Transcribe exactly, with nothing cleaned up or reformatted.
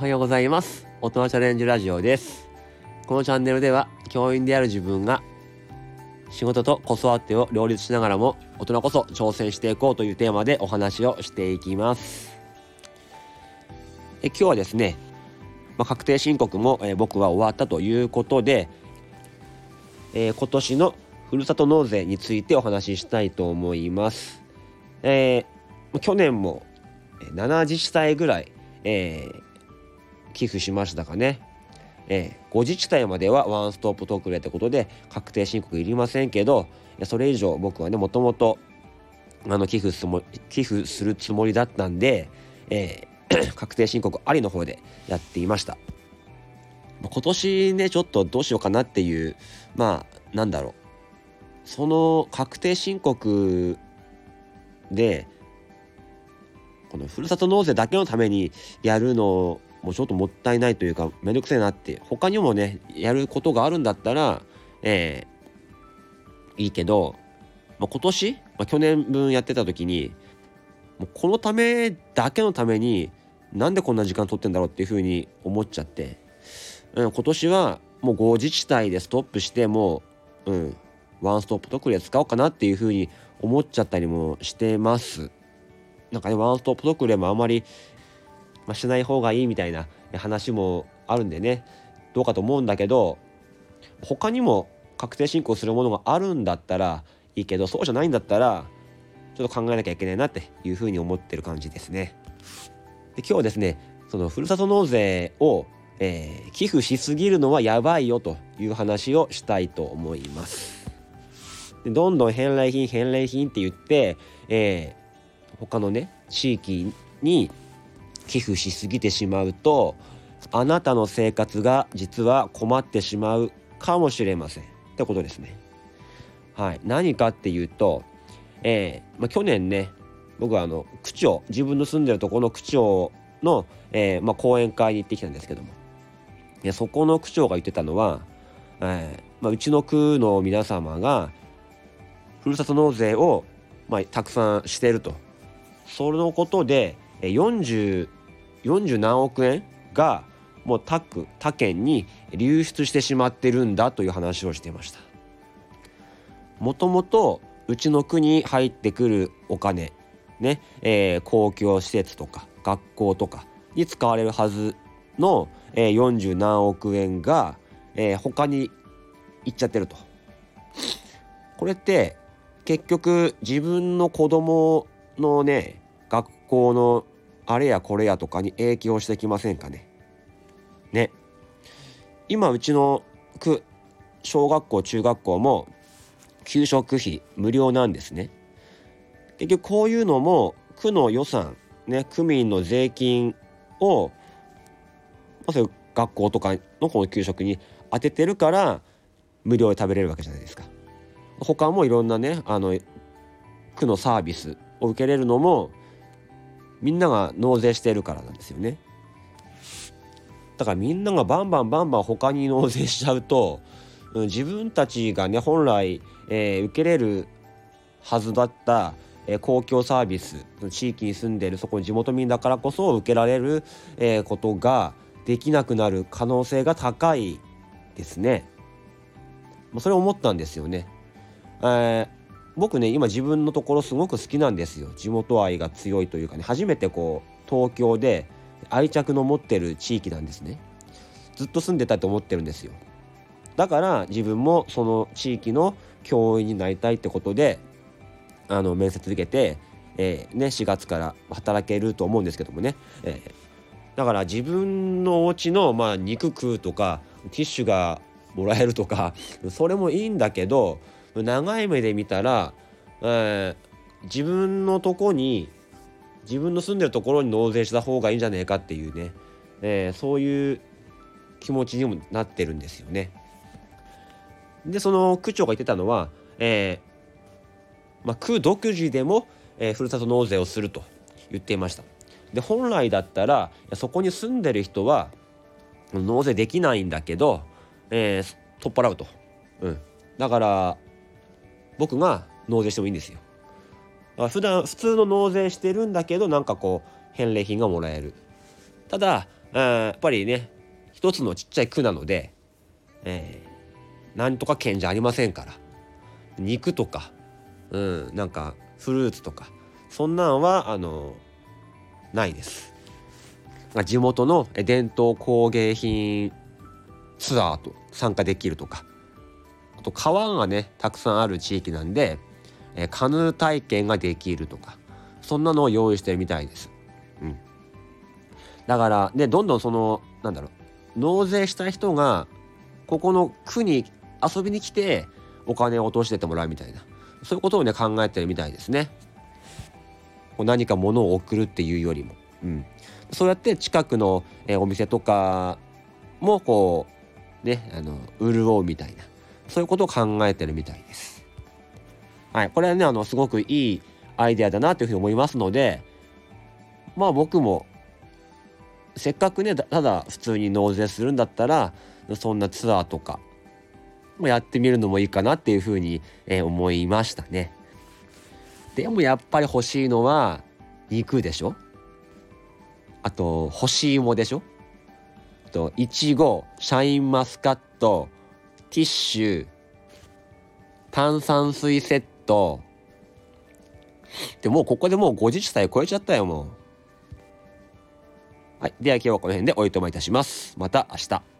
おはようございます。大人チャレンジラジオです。このチャンネルでは教員である自分が仕事と子育てを両立しながらも大人こそ挑戦していこうというテーマでお話をしていきます。え今日はですね、まあ、確定申告もえ僕は終わったということで、えー、今年のふるさと納税についてお話ししたいと思います。えー、去年もななじちたいぐらい、えー、寄付しましたかね。えー、ごじちたいまではワンストップ特例ってことで確定申告いりませんけど、それ以上僕はねもともと寄付するつもりだったんで、えー、確定申告ありの方でやっていました。今年ねちょっとどうしようかなっていう、まあなんだろう、その確定申告でこのふるさと納税だけのためにやるのもうちょっともったいないというか、めんどくせえなって、他にもねやることがあるんだったら、えー、いいけど、まあ、今年、まあ、去年分やってた時にもうこのためだけのためになんでこんな時間取ってんだろうっていうふうに思っちゃって、うん、今年はもうごじちたいでストップしてもう、うん、ワンストップ特例使おうかなっていうふうに思っちゃったりもしてます。なんかねワンストップ特例もあんまりまあ、しない方がいいみたいな話もあるんでね、どうかと思うんだけど、他にも確定申告するものがあるんだったらいいけど、そうじゃないんだったらちょっと考えなきゃいけないなっていうふうに思ってる感じですね。で今日はですね、そのふるさと納税を、えー、寄付しすぎるのはやばいよという話をしたいと思います。でどんどん返礼品返礼品って言って、えー、他のね地域に寄付しすぎてしまうと、あなたの生活が実は困ってしまうかもしれませんってことですね。はい、何かっていうと、えーまあ、去年ね僕はあの区長、自分の住んでるところの区長の、えーまあ、講演会に行ってきたんですけども、いやそこの区長が言ってたのは、えーまあ、うちの区の皆様がふるさと納税を、まあ、たくさんしていると、そのことでよんじゅうなんおくえんがもう 他, 区他県に流出してしまってるんだという話をしていました。もともとうちの区に入ってくるお金ね、えー、公共施設とか学校とかに使われるはずの、えー、よんじゅうなんおくえんが、えー、他に行っちゃってると。これって結局自分の子供のね学校のあれやこれやとかに影響してきませんかね。ね、今うちの区小学校中学校も給食費無料なんですね。結局こういうのも区の予算ね、区民の税金をまさに学校とかのこの給食に当ててるから無料で食べれるわけじゃないですか。他もいろんなねあの区のサービスを受けれるのもみんなが納税しているからなんですよね。だからみんながバンバンバンバン他に納税しちゃうと、自分たちがね本来、えー、受けれるはずだった、えー、公共サービス、地域に住んでいるそこの地元民だからこそ受けられる、えー、ことができなくなる可能性が高いですね。それを思ったんですよね。えー僕ね今自分のところすごく好きなんですよ。地元愛が強いというかね、初めてこう東京で愛着の持ってる地域なんですね。ずっと住んでたと思ってるんですよ。だから自分もその地域の教員になりたいってことであの面接受けて、えーね、しがつから働けると思うんですけどもね、えー、だから自分のお家のまあ肉食うとかティッシュがもらえるとかそれもいいんだけど、長い目で見たら、えー、自分のとこに自分の住んでるところに納税した方がいいんじゃねえかっていうね、えー、そういう気持ちにもなってるんですよね。でその区長が言ってたのは、えーまあ、区独自でも、えー、ふるさと納税をすると言っていました。で本来だったらそこに住んでる人は納税できないんだけど、えー、取っ払うと、うん、だから僕が納税してもいいんですよ。普段普通の納税してるんだけど、なんかこう返礼品がもらえる。ただあやっぱりね一つのちっちゃい区なので、えー、なんとか県じゃありませんから、肉とか、うん、なんかフルーツとかそんなんはあのないです。地元の伝統工芸品ツアーと参加できるとか、あと川がねたくさんある地域なんで、えー、カヌー体験ができるとかそんなのを用意してるみたいです、うん、だからねどんどんそのなんだろう納税したい人がここの区に遊びに来てお金を落としてってもらうみたいな、そういうことをね考えてるみたいですね。こう何か物を送るっていうよりも、うん、そうやって近くの、えー、お店とかもこうねあの潤うみたいな、そういうことを考えてるみたいです。はい、これはねあのすごくいいアイデアだなというふうに思いますので、まあ僕もせっかくねただ普通に納税するんだったらそんなツアーとかもやってみるのもいいかなっていうふうに、えー、思いましたね。でもやっぱり欲しいのは肉でしょ。あと干し芋でしょ。あといちご、シャインマスカット、ティッシュ、炭酸水セット。でもうここでもうごじゅっさい超えちゃったよもう。はい、では今日はこの辺でおいとまいたします。また明日。